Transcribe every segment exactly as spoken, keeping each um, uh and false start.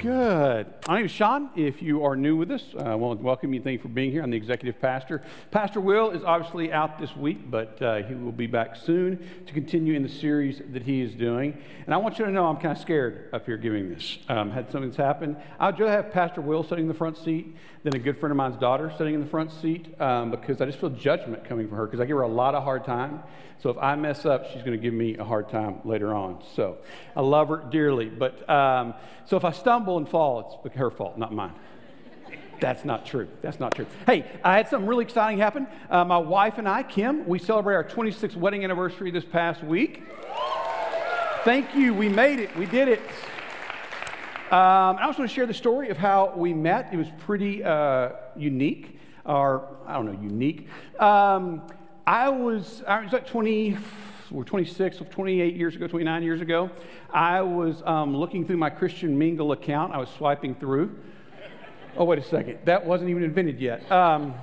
Good. My name is Sean. If you are new with us, I uh, want to welcome you. Thank you for being here. I'm the executive pastor. Pastor Will is obviously out this week, but uh, he will be back soon to continue in the series that he is doing. And I want you to know I'm kind of scared up here giving this. Um, had something that's happened. I'd rather have Pastor Will sitting in the front seat than a good friend of mine's daughter sitting in the front seat um, because I just feel judgment coming from her because I give her a lot of hard time. So if I mess up, she's going to give me a hard time later on. So I love her dearly. But um, so if I stumble and fall, it's her fault, not mine. That's not true. That's not true. Hey, I had something really exciting happen. Uh, my wife and I, Kim, we celebrate our twenty-sixth wedding anniversary this past week. Thank you. We made it. We did it. Um, I also want to share the story of how we met. It was pretty uh, unique, or I don't know, unique. Um, I was, I was like twenty, or twenty-six, twenty-eight years ago, twenty-nine years ago. I was um, looking through my Christian Mingle account. I was swiping through. Oh, wait a second. That wasn't even invented yet. Um,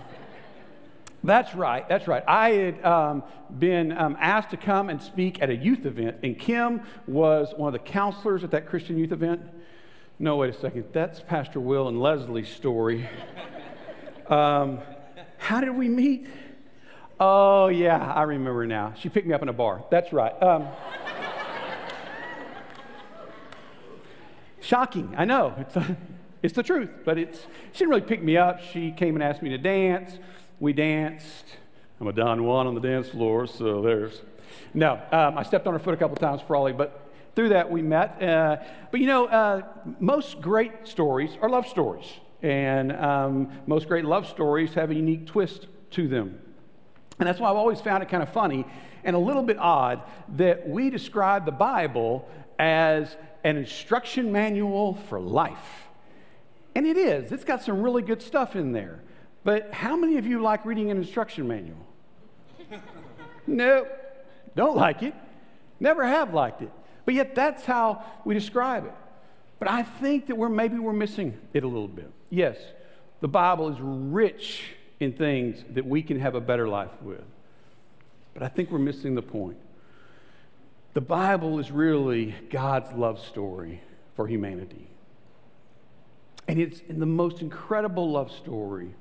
that's right. That's right. I had um, been um, asked to come and speak at a youth event, and Kim was one of the counselors at that Christian youth event. No, wait a second. That's Pastor Will and Leslie's story. um, how did we meet? Oh, yeah, I remember now. She picked me up in a bar. That's right. Um, shocking, I know. It's, uh, it's the truth, but it's she didn't really pick me up. She came and asked me to dance. We danced. I'm a Don Juan on the dance floor, so there's... No, um, I stepped on her foot a couple times probably, but through that we met. Uh, but, you know, uh, most great stories are love stories, and um, most great love stories have a unique twist to them. And that's why I've always found it kind of funny and a little bit odd that we describe the Bible as an instruction manual for life. And it is. It's got some really good stuff in there. But how many of you like reading an instruction manual? Nope. Don't like it. Never have liked it. But yet that's how we describe it. But I think that we're maybe we're missing it a little bit. Yes, the Bible is rich in things that we can have a better life with. But I think we're missing the point. The Bible is really God's love story for humanity. And it's the most incredible love story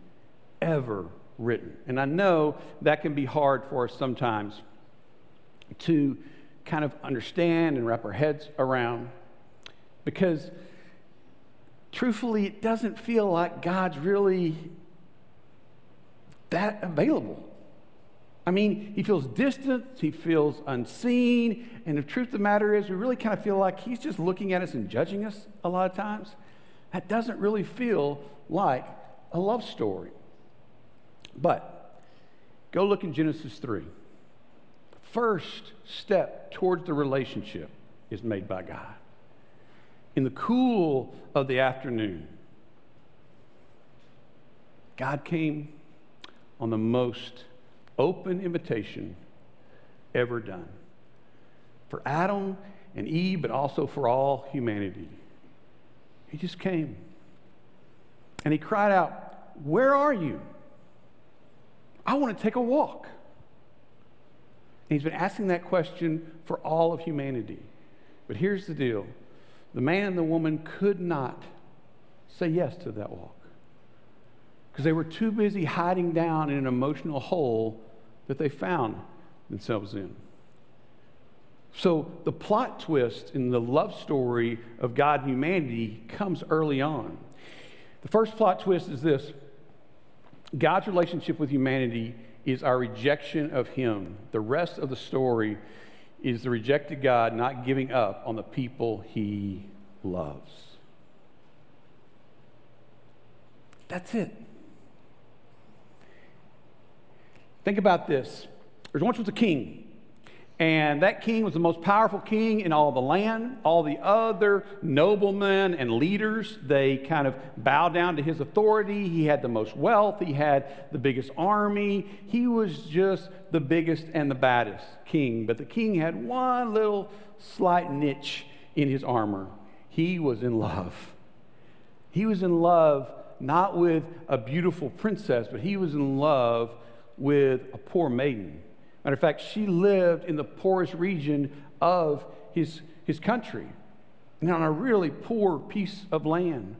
ever written. And I know that can be hard for us sometimes to kind of understand and wrap our heads around, because truthfully, it doesn't feel like God's really that available. I mean, he feels distant, he feels unseen, and the truth of the matter is we really kind of feel like he's just looking at us and judging us a lot of times. That doesn't really feel like a love story. But go look in Genesis three. First step towards the relationship is made by God. In the cool of the afternoon, God came on the most open invitation ever done for Adam and Eve, but also for all humanity. He just came and he cried out, "Where are you? I want to take a walk." And he's been asking that question for all of humanity. But here's the deal: the man and the woman could not say yes to that walk, because they were too busy hiding down in an emotional hole that they found themselves in. So the plot twist in the love story of God and humanity comes early on. The first plot twist is this: God's relationship with humanity is our rejection of him. The rest of the story is the rejected God not giving up on the people he loves. That's it. Think about this. There once was a king, And that king was the most powerful king in all the land. All the other noblemen and leaders, they kind of bowed down to his authority. He had the most wealth. He had the biggest army. He was just the biggest and the baddest king. But the king had one little slight niche in his armor. He was in love. He was in love not with a beautiful princess, but he was in love with a poor maiden. Matter of fact, she lived in the poorest region of his, his country, and on a really poor piece of land.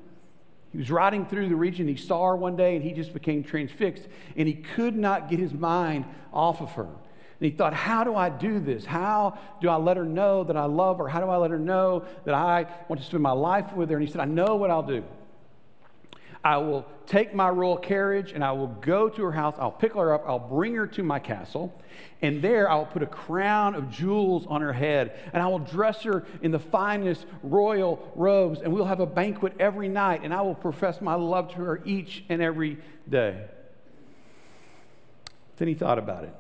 He was riding through the region. He saw her one day, and he just became transfixed, and he could not get his mind off of her. And he thought, how do I do this? How do I let her know that I love her? How do I let her know that I want to spend my life with her? And he said, I know what I'll do. I will take my royal carriage and I will go to her house. I'll pick her up. I'll bring her to my castle. And there I will put a crown of jewels on her head. And I will dress her in the finest royal robes. And we'll have a banquet every night. And I will profess my love to her each and every day. Then he thought about it.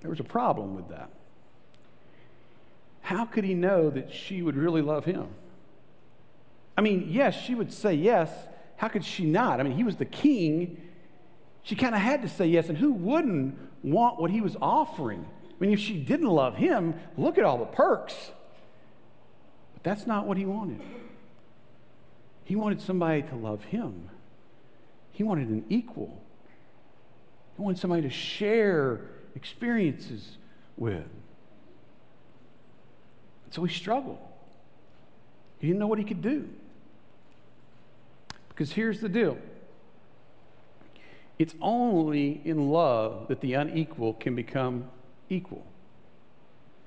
There was a problem with that. How could he know that she would really love him? I mean, yes, she would say yes. How could she not? I mean, he was the king. She kind of had to say yes, and who wouldn't want what he was offering? I mean, if she didn't love him, look at all the perks. But that's not what he wanted. He wanted somebody to love him. He wanted an equal. He wanted somebody to share experiences with. And so he struggled. He didn't know what he could do. Because here's the deal. It's only in love that the unequal can become equal.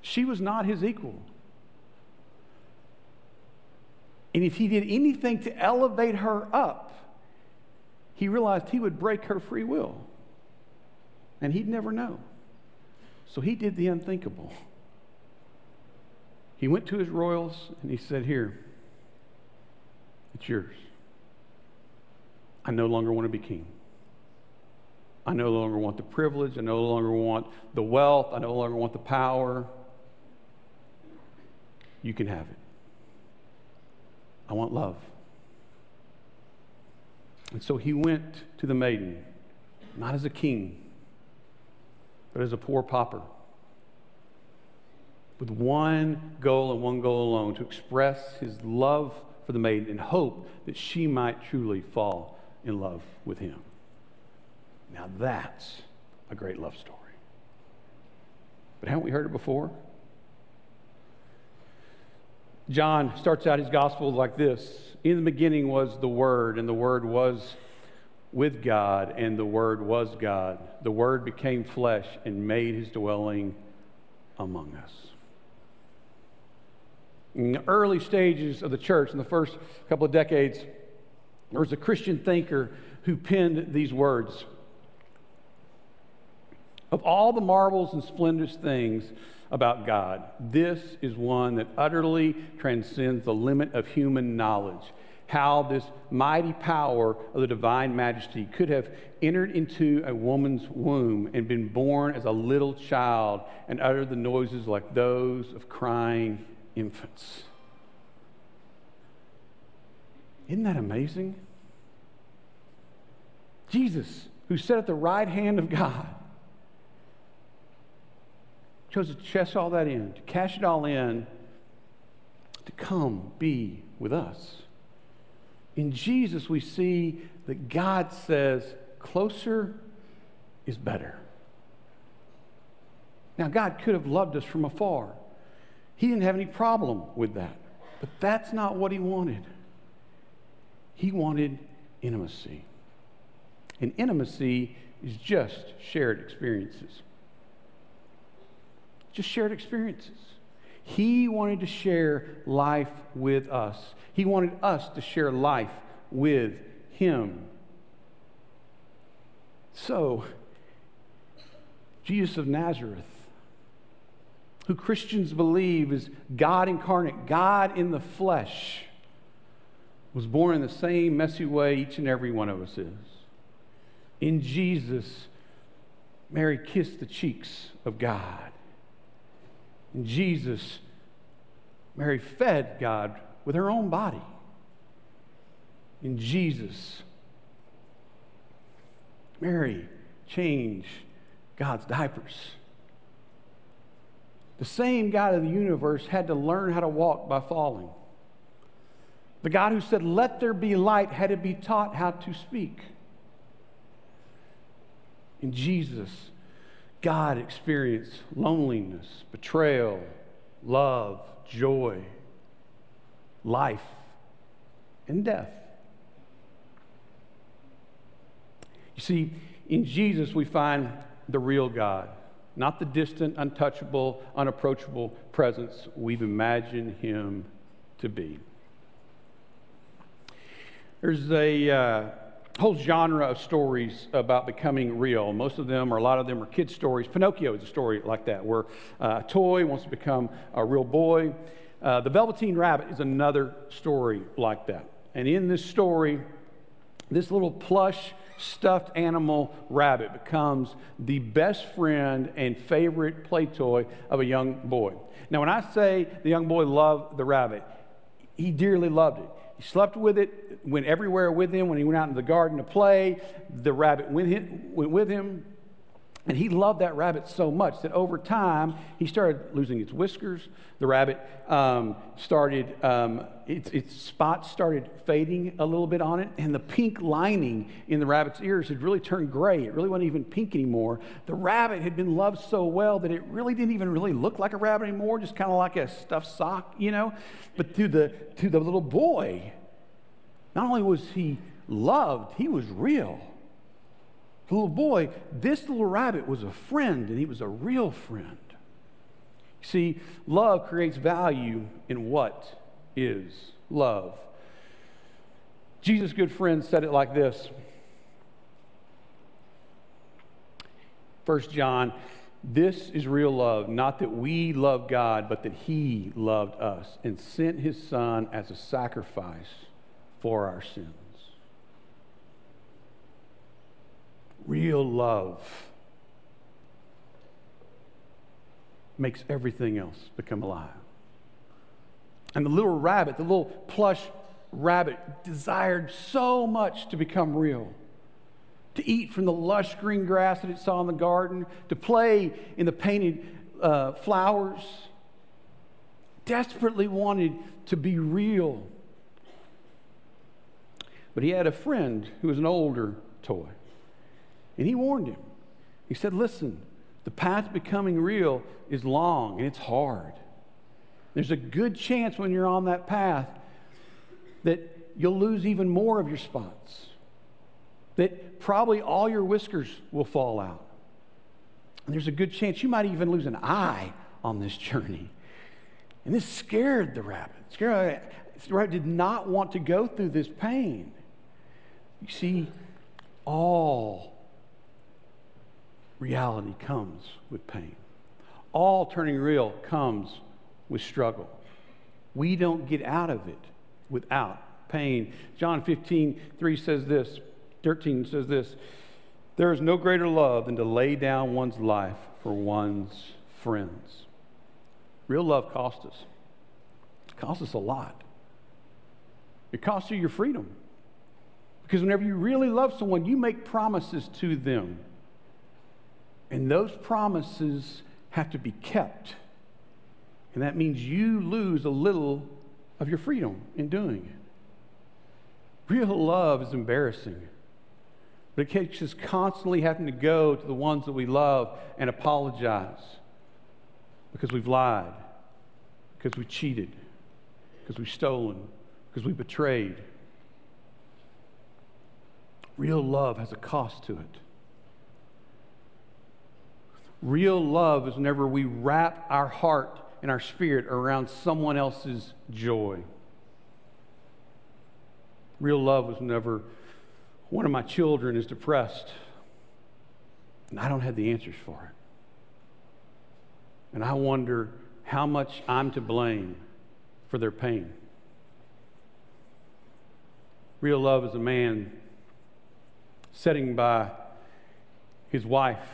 She was not his equal. And if he did anything to elevate her up, he realized he would break her free will. And he'd never know. So he did the unthinkable. He went to his royals and he said, here, it's yours. I no longer want to be king. I no longer want the privilege. I no longer want the wealth. I no longer want the power. You can have it. I want love. And so he went to the maiden, not as a king, but as a poor pauper, with one goal and one goal alone, to express his love for the maiden and hope that she might truly fall in love with him. Now that's a great love story. But haven't we heard it before? John starts out his gospel like this. In the beginning was the Word, and the Word was with God, and the Word was God. The Word became flesh and made his dwelling among us. In the early stages of the church, in the first couple of decades, there was a Christian thinker who penned these words. Of all the marvels and splendorous things about God, this is one that utterly transcends the limit of human knowledge. How this mighty power of the divine majesty could have entered into a woman's womb and been born as a little child and uttered the noises like those of crying infants. Isn't that amazing? Jesus, who sat at the right hand of God, chose to chest all that in, to cash it all in, to come be with us. In Jesus, we see that God says, closer is better. Now, God could have loved us from afar. He didn't have any problem with that. But that's not what he wanted. He wanted intimacy. And intimacy is just shared experiences. Just shared experiences. He wanted to share life with us. He wanted us to share life with him. So, Jesus of Nazareth, who Christians believe is God incarnate, God in the flesh, was born in the same messy way each and every one of us is. In Jesus, Mary kissed the cheeks of God. And Jesus, Mary fed God with her own body. In Jesus, Mary changed God's diapers. The same God of the universe had to learn how to walk by falling. The God who said, "Let there be light," had to be taught how to speak. In Jesus, God experienced loneliness, betrayal, love, joy, life, and death. You see, in Jesus we find the real God, not the distant, untouchable, unapproachable presence we've imagined him to be. There's a uh, whole genre of stories about becoming real. Most of them, or a lot of them, are kids' stories. Pinocchio is a story like that, where uh, a toy wants to become a real boy. Uh, the Velveteen Rabbit is another story like that. And in this story, this little plush stuffed animal rabbit becomes the best friend and favorite play toy of a young boy. Now, when I say the young boy loved the rabbit, he dearly loved it. He slept with it, went everywhere with him. When he went out into the garden to play, the rabbit went with him. And he loved that rabbit so much that over time, he started losing its whiskers. The rabbit um, started, um, its, its spots started fading a little bit on it. And the pink lining in the rabbit's ears had really turned gray. It really wasn't even pink anymore. The rabbit had been loved so well that it really didn't even really look like a rabbit anymore, just kind of like a stuffed sock, you know. But to the, to the little boy, not only was he loved, he was real. The little boy, this little rabbit was a friend, and he was a real friend. See, love creates value in what is love. Jesus' good friend said it like this. First John, this is real love, not that we love God, but that he loved us and sent his son as a sacrifice for our sins. Real love makes everything else become alive. And the little rabbit, the little plush rabbit, desired so much to become real, to eat from the lush green grass that it saw in the garden, to play in the painted uh, flowers, desperately wanted to be real. But he had a friend who was an older toy. And he warned him. He said, listen, the path to becoming real is long and it's hard. There's a good chance when you're on that path that you'll lose even more of your spots, that probably all your whiskers will fall out. And there's a good chance you might even lose an eye on this journey. And this scared the rabbit. Scared the rabbit did not want to go through this pain. You see, all reality comes with pain. All turning real comes with struggle. We don't get out of it without pain. John fifteen three says this, thirteen says this, there is no greater love than to lay down one's life for one's friends. Real love costs us. It costs us a lot. It costs you your freedom. Because whenever you really love someone, you make promises to them. And those promises have to be kept. And that means you lose a little of your freedom in doing it. Real love is embarrassing. But it keeps us constantly having to go to the ones that we love and apologize because we've lied, because we cheated, because we've stolen, because we betrayed. Real love has a cost to it. Real love is whenever we wrap our heart and our spirit around someone else's joy. Real love was whenever one of my children is depressed and I don't have the answers for it. And I wonder how much I'm to blame for their pain. Real love is a man sitting by his wife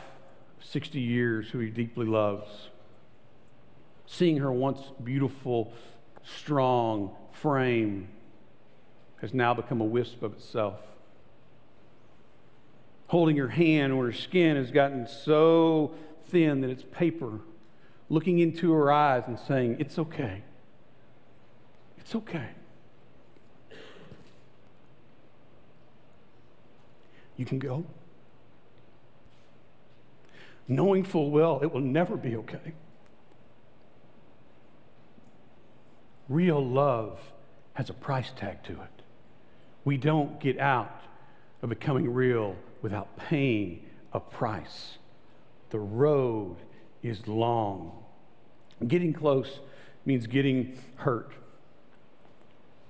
sixty years, who he deeply loves. Seeing her once beautiful, strong frame has now become a wisp of itself. Holding her hand where her skin has gotten so thin that it's paper. Looking into her eyes and saying, it's okay. It's okay. You can go. Knowing full well it will never be okay. Real love has a price tag to it. We don't get out of becoming real without paying a price. The road is long. Getting close means getting hurt.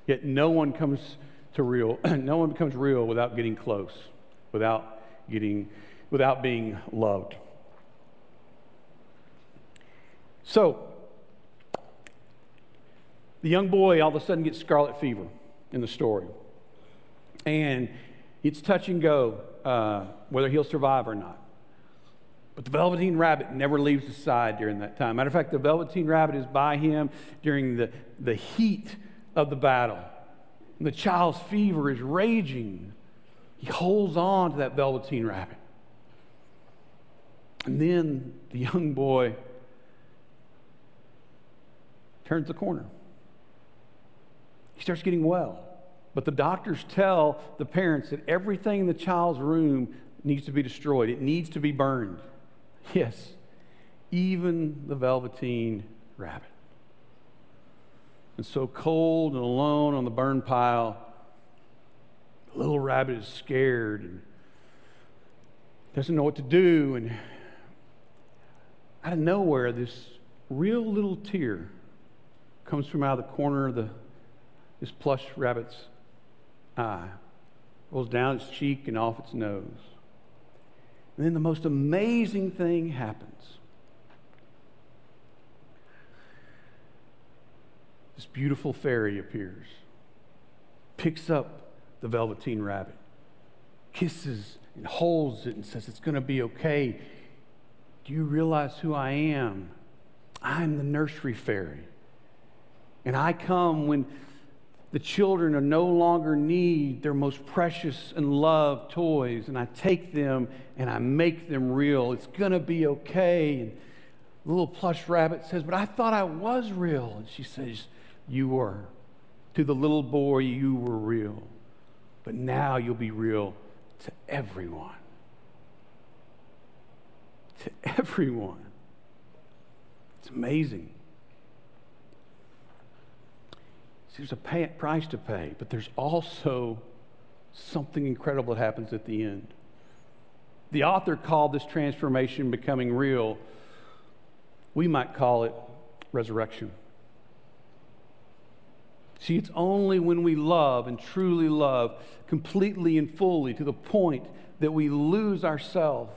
Yet no one comes to real, no one becomes real without getting close, without getting, without being loved. So, the young boy all of a sudden gets scarlet fever in the story. And it's touch and go uh, whether he'll survive or not. But the Velveteen Rabbit never leaves his side during that time. Matter of fact, the Velveteen Rabbit is by him during the, the heat of the battle. And the child's fever is raging. He holds on to that Velveteen Rabbit. And then the young boy turns the corner. He starts getting well. But the doctors tell the parents that everything in the child's room needs to be destroyed. It needs to be burned. Yes, even the Velveteen Rabbit. And so, cold and alone on the burn pile, the little rabbit is scared and doesn't know what to do. And out of nowhere, this real little tear comes from out of the corner of the this plush rabbit's eye, rolls down its cheek and off its nose. And then the most amazing thing happens. This beautiful fairy appears, picks up the Velveteen Rabbit, kisses and holds it and says, it's going to be okay. Do you realize who I am? I'm the nursery fairy. And I come when the children are no longer need their most precious and loved toys, and I take them and I make them real. It's going to be okay. And the little plush rabbit says, but I thought I was real. And she says, you were. To the little boy, you were real. But now you'll be real to everyone. To everyone. It's amazing. There's a pay, price to pay, but there's also something incredible that happens at the end. The author called this transformation becoming real. We might call it resurrection. See, it's only when we love and truly love completely and fully to the point that we lose ourselves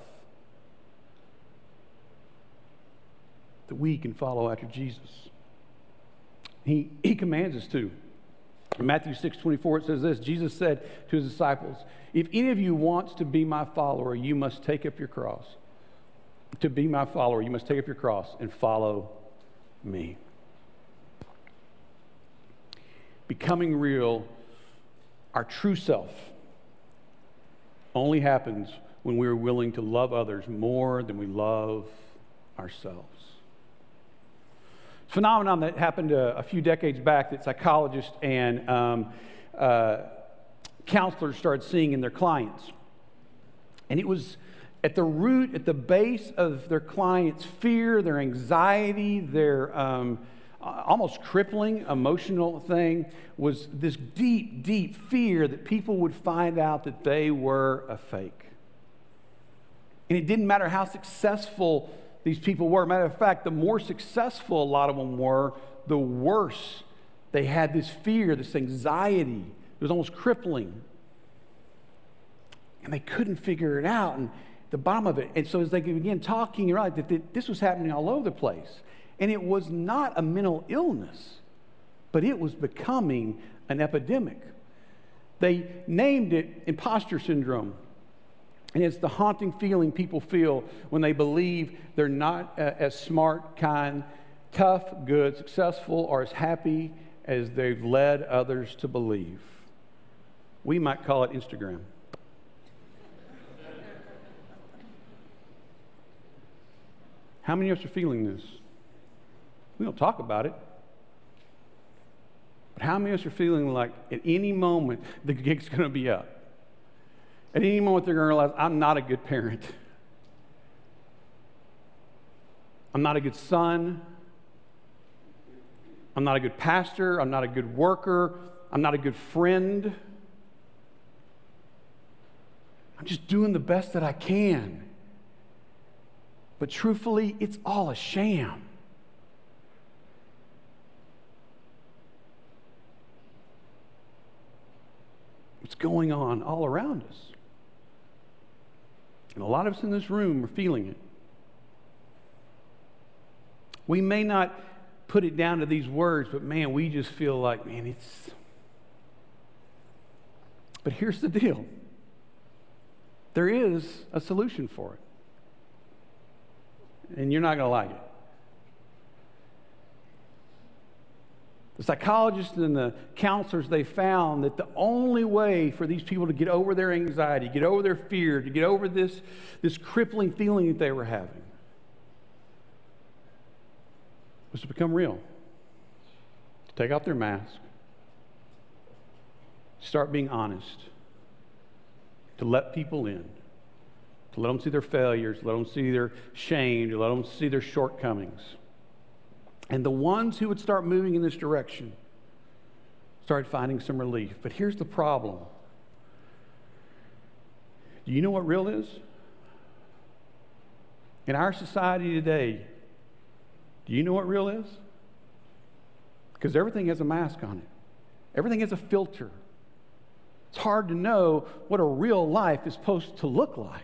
that we can follow after Jesus. He, he commands us to. In Matthew six twenty-four, it says this, Jesus said to his disciples, if any of you wants to be my follower, you must take up your cross. To be my follower, you must take up your cross and follow me. Becoming real, our true self, only happens when we're willing to love others more than we love ourselves. Phenomenon that happened a, a few decades back that psychologists and um, uh, counselors started seeing in their clients. And it was at the root, at the base of their clients' fear, their anxiety, their um, almost crippling emotional thing was this deep, deep fear that people would find out that they were a fake. And it didn't matter how successful these people were. Matter of fact, the more successful a lot of them were, the worse they had this fear, this anxiety. It was almost crippling. And they couldn't figure it out, and the bottom of it. And so as they began talking, you're right, that this was happening all over the place. And it was not a mental illness, but it was becoming an epidemic. They named it imposter syndrome. And it's the haunting feeling people feel when they believe they're not uh, as smart, kind, tough, good, successful, or as happy as they've led others to believe. We might call it Instagram. How many of us are feeling this? We don't talk about it. But how many of us are feeling like at any moment the gig's going to be up? At any moment they're going to realize, I'm not a good parent. I'm not a good son. I'm not a good pastor. I'm not a good worker. I'm not a good friend. I'm just doing the best that I can. But truthfully, it's all a sham. What's going on all around us? And a lot of us in this room are feeling it. We may not put it down to these words, but man, we just feel like, man, it's... But here's the deal. There is a solution for it. And you're not going to like it. The psychologists and the counselors, they found that the only way for these people to get over their anxiety, get over their fear, to get over this, this crippling feeling that they were having, was to become real, to take off their mask, start being honest, to let people in, to let them see their failures, let them see their shame, to let them see their shortcomings. And the ones who would start moving in this direction started finding some relief. But here's the problem. Do you know what real is? In our society today, do you know what real is? Because everything has a mask on it. Everything has a filter. It's hard to know what a real life is supposed to look like.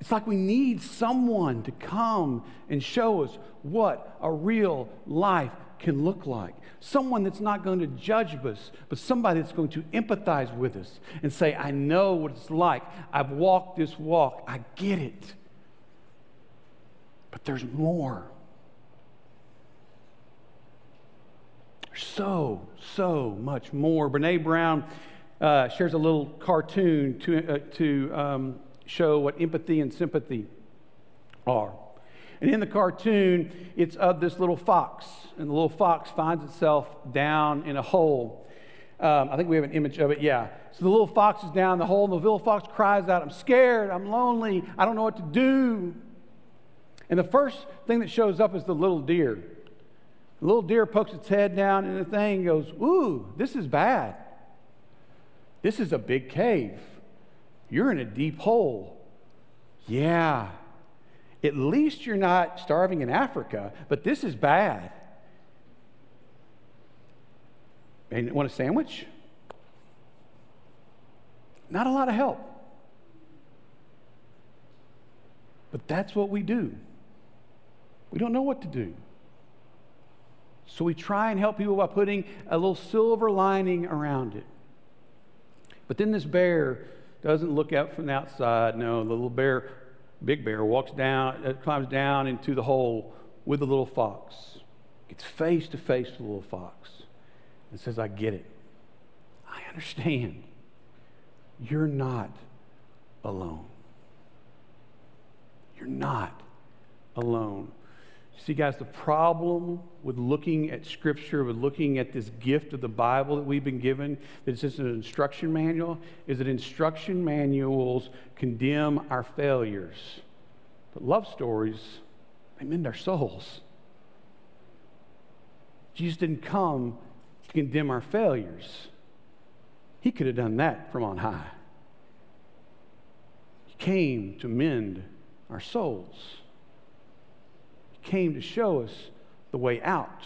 It's like we need someone to come and show us what a real life can look like. Someone that's not going to judge us, but somebody that's going to empathize with us and say, I know what it's like. I've walked this walk. I get it. But there's more. There's so, so much more. Brené Brown uh, shares a little cartoon to... Uh, to um, show what empathy and sympathy are. And in the cartoon, it's of this little fox, and the little fox finds itself down in a hole. Um, I think we have an image of it, yeah. So the little fox is down in the hole, and the little fox cries out, I'm scared, I'm lonely, I don't know what to do. And the first thing that shows up is the little deer. The little deer pokes its head down in the thing and goes, ooh, this is bad. This is a big cave. You're in a deep hole. Yeah. At least you're not starving in Africa, but this is bad. And want a sandwich? Not a lot of help. But that's what we do. We don't know what to do. So we try and help people by putting a little silver lining around it. But then this bear doesn't look out from the outside. No, the little bear, big bear, walks down, uh, climbs down into the hole with the little fox. Gets face to face with the little fox and says, I get it. I understand. You're not alone. You're not alone. See, guys, the problem with looking at Scripture, with looking at this gift of the Bible that we've been given, that it's just an instruction manual, is that instruction manuals condemn our failures. But love stories, they mend our souls. Jesus didn't come to condemn our failures. He could have done that from on high. He came to mend our souls. Came to show us the way out.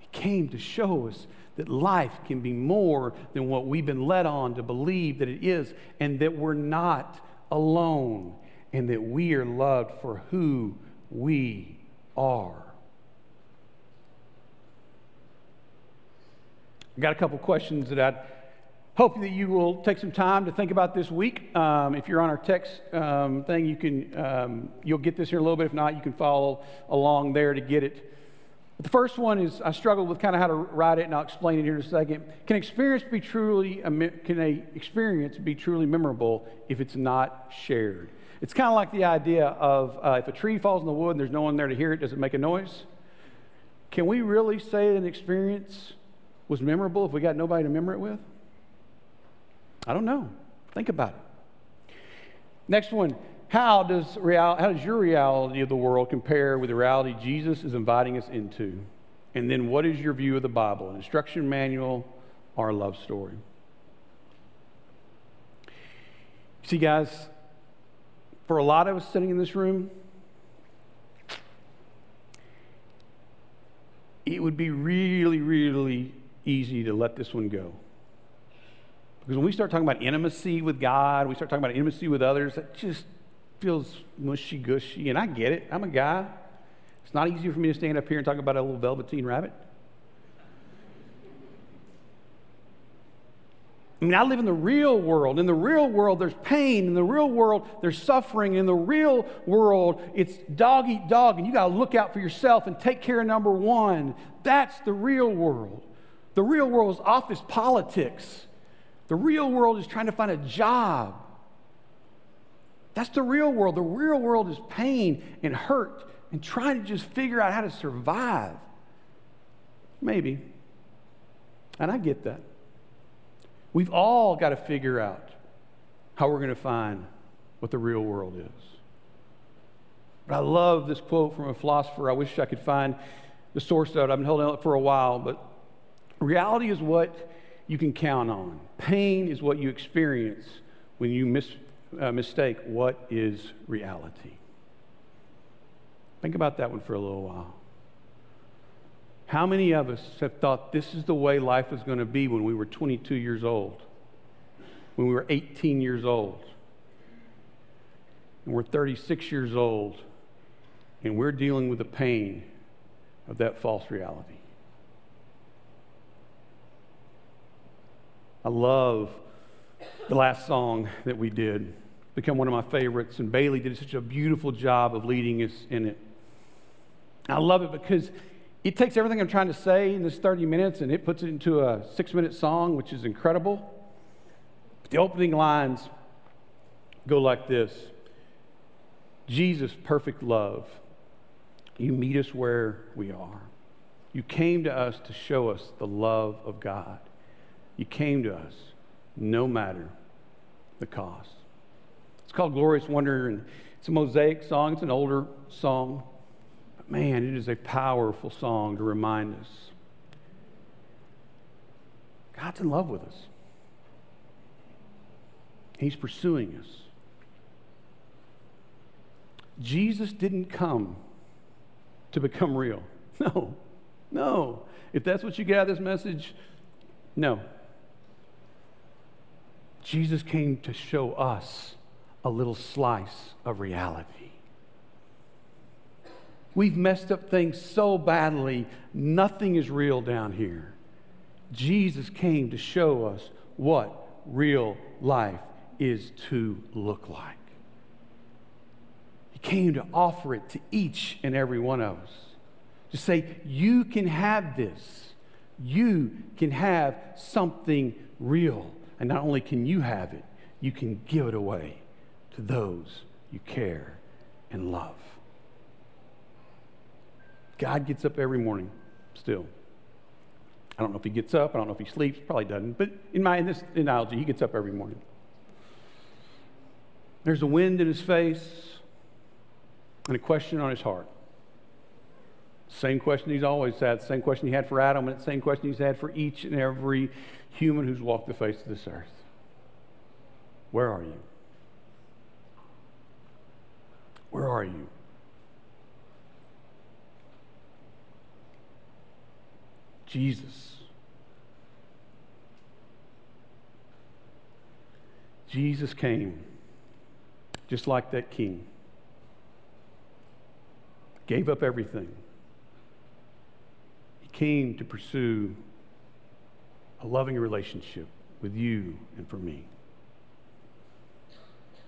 He came to show us that life can be more than what we've been led on to believe that it is, and that we're not alone, and that we are loved for who we are. I got a couple questions that I'd hope that you will take some time to think about this week. Um, if you're on our text um, thing, you can, um, you'll get this here in a little bit. If not, you can follow along there to get it. But the first one is, I struggled with kind of how to write it, and I'll explain it here in a second. Can experience be truly, can a experience be truly memorable if it's not shared? It's kind of like the idea of uh, if a tree falls in the wood and there's no one there to hear it, does it make a noise? Can we really say an experience was memorable if we got nobody to remember it with? I don't know. Think about it. Next one, how does real, how does your reality of the world compare with the reality Jesus is inviting us into? And then what is your view of the Bible, an instruction manual or a love story? See, guys, for a lot of us sitting in this room, it would be really, really easy to let this one go. Because when we start talking about intimacy with God, we start talking about intimacy with others, that just feels mushy-gushy. And I get it. I'm a guy. It's not easy for me to stand up here and talk about a little Velveteen Rabbit. I mean, I live in the real world. In the real world, there's pain. In the real world, there's suffering. In the real world, it's dog eat dog, and you got to look out for yourself and take care of number one. That's the real world. The real world is office politics. The real world is trying to find a job. That's the real world. The real world is pain and hurt and trying to just figure out how to survive. Maybe. And I get that. We've all got to figure out how we're going to find what the real world is. But I love this quote from a philosopher. I wish I could find the source of it. I've been holding on for a while, but reality is what you can count on. Pain is what you experience when you mis uh, mistake what is reality. Think about that one for a little while. How many of us have thought this is the way life is going to be when we were twenty-two years old, when we were eighteen years old, and we're thirty-six years old, and we're dealing with the pain of that false reality? I love the last song that we did. It's become one of my favorites, and Bailey did such a beautiful job of leading us in it. I love it because it takes everything I'm trying to say in this thirty minutes and it puts it into a six-minute song, which is incredible. But the opening lines go like this. Jesus, perfect love, you meet us where we are. You came to us to show us the love of God. You came to us, no matter the cost. It's called Glorious Wonder, and it's a mosaic song. It's an older song. But man, it is a powerful song to remind us God's in love with us. He's pursuing us. Jesus didn't come to become real. No, no. If that's what you get out of this message, no. Jesus came to show us a little slice of reality. We've messed up things so badly, nothing is real down here. Jesus came to show us what real life is to look like. He came to offer it to each and every one of us. To say, you can have this. You can have something real. And not only can you have it, you can give it away to those you care and love. God gets up every morning still. I don't know if he gets up. I don't know if he sleeps. Probably doesn't. But in my in this analogy, he gets up every morning. There's a wind in his face and a question on his heart. Same question he's always had. Same question he had for Adam, and the same question he's had for each and every human who's walked the face of this earth. Where are you? Where are you? Jesus. Jesus came just like that king. Gave up everything. He came to pursue a loving relationship with you and for me.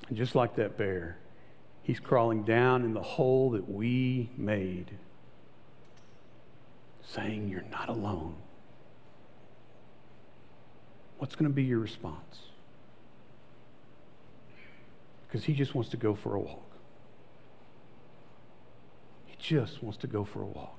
And just like that bear, he's crawling down in the hole that we made, saying, "You're not alone." What's going to be your response? Because he just wants to go for a walk. He just wants to go for a walk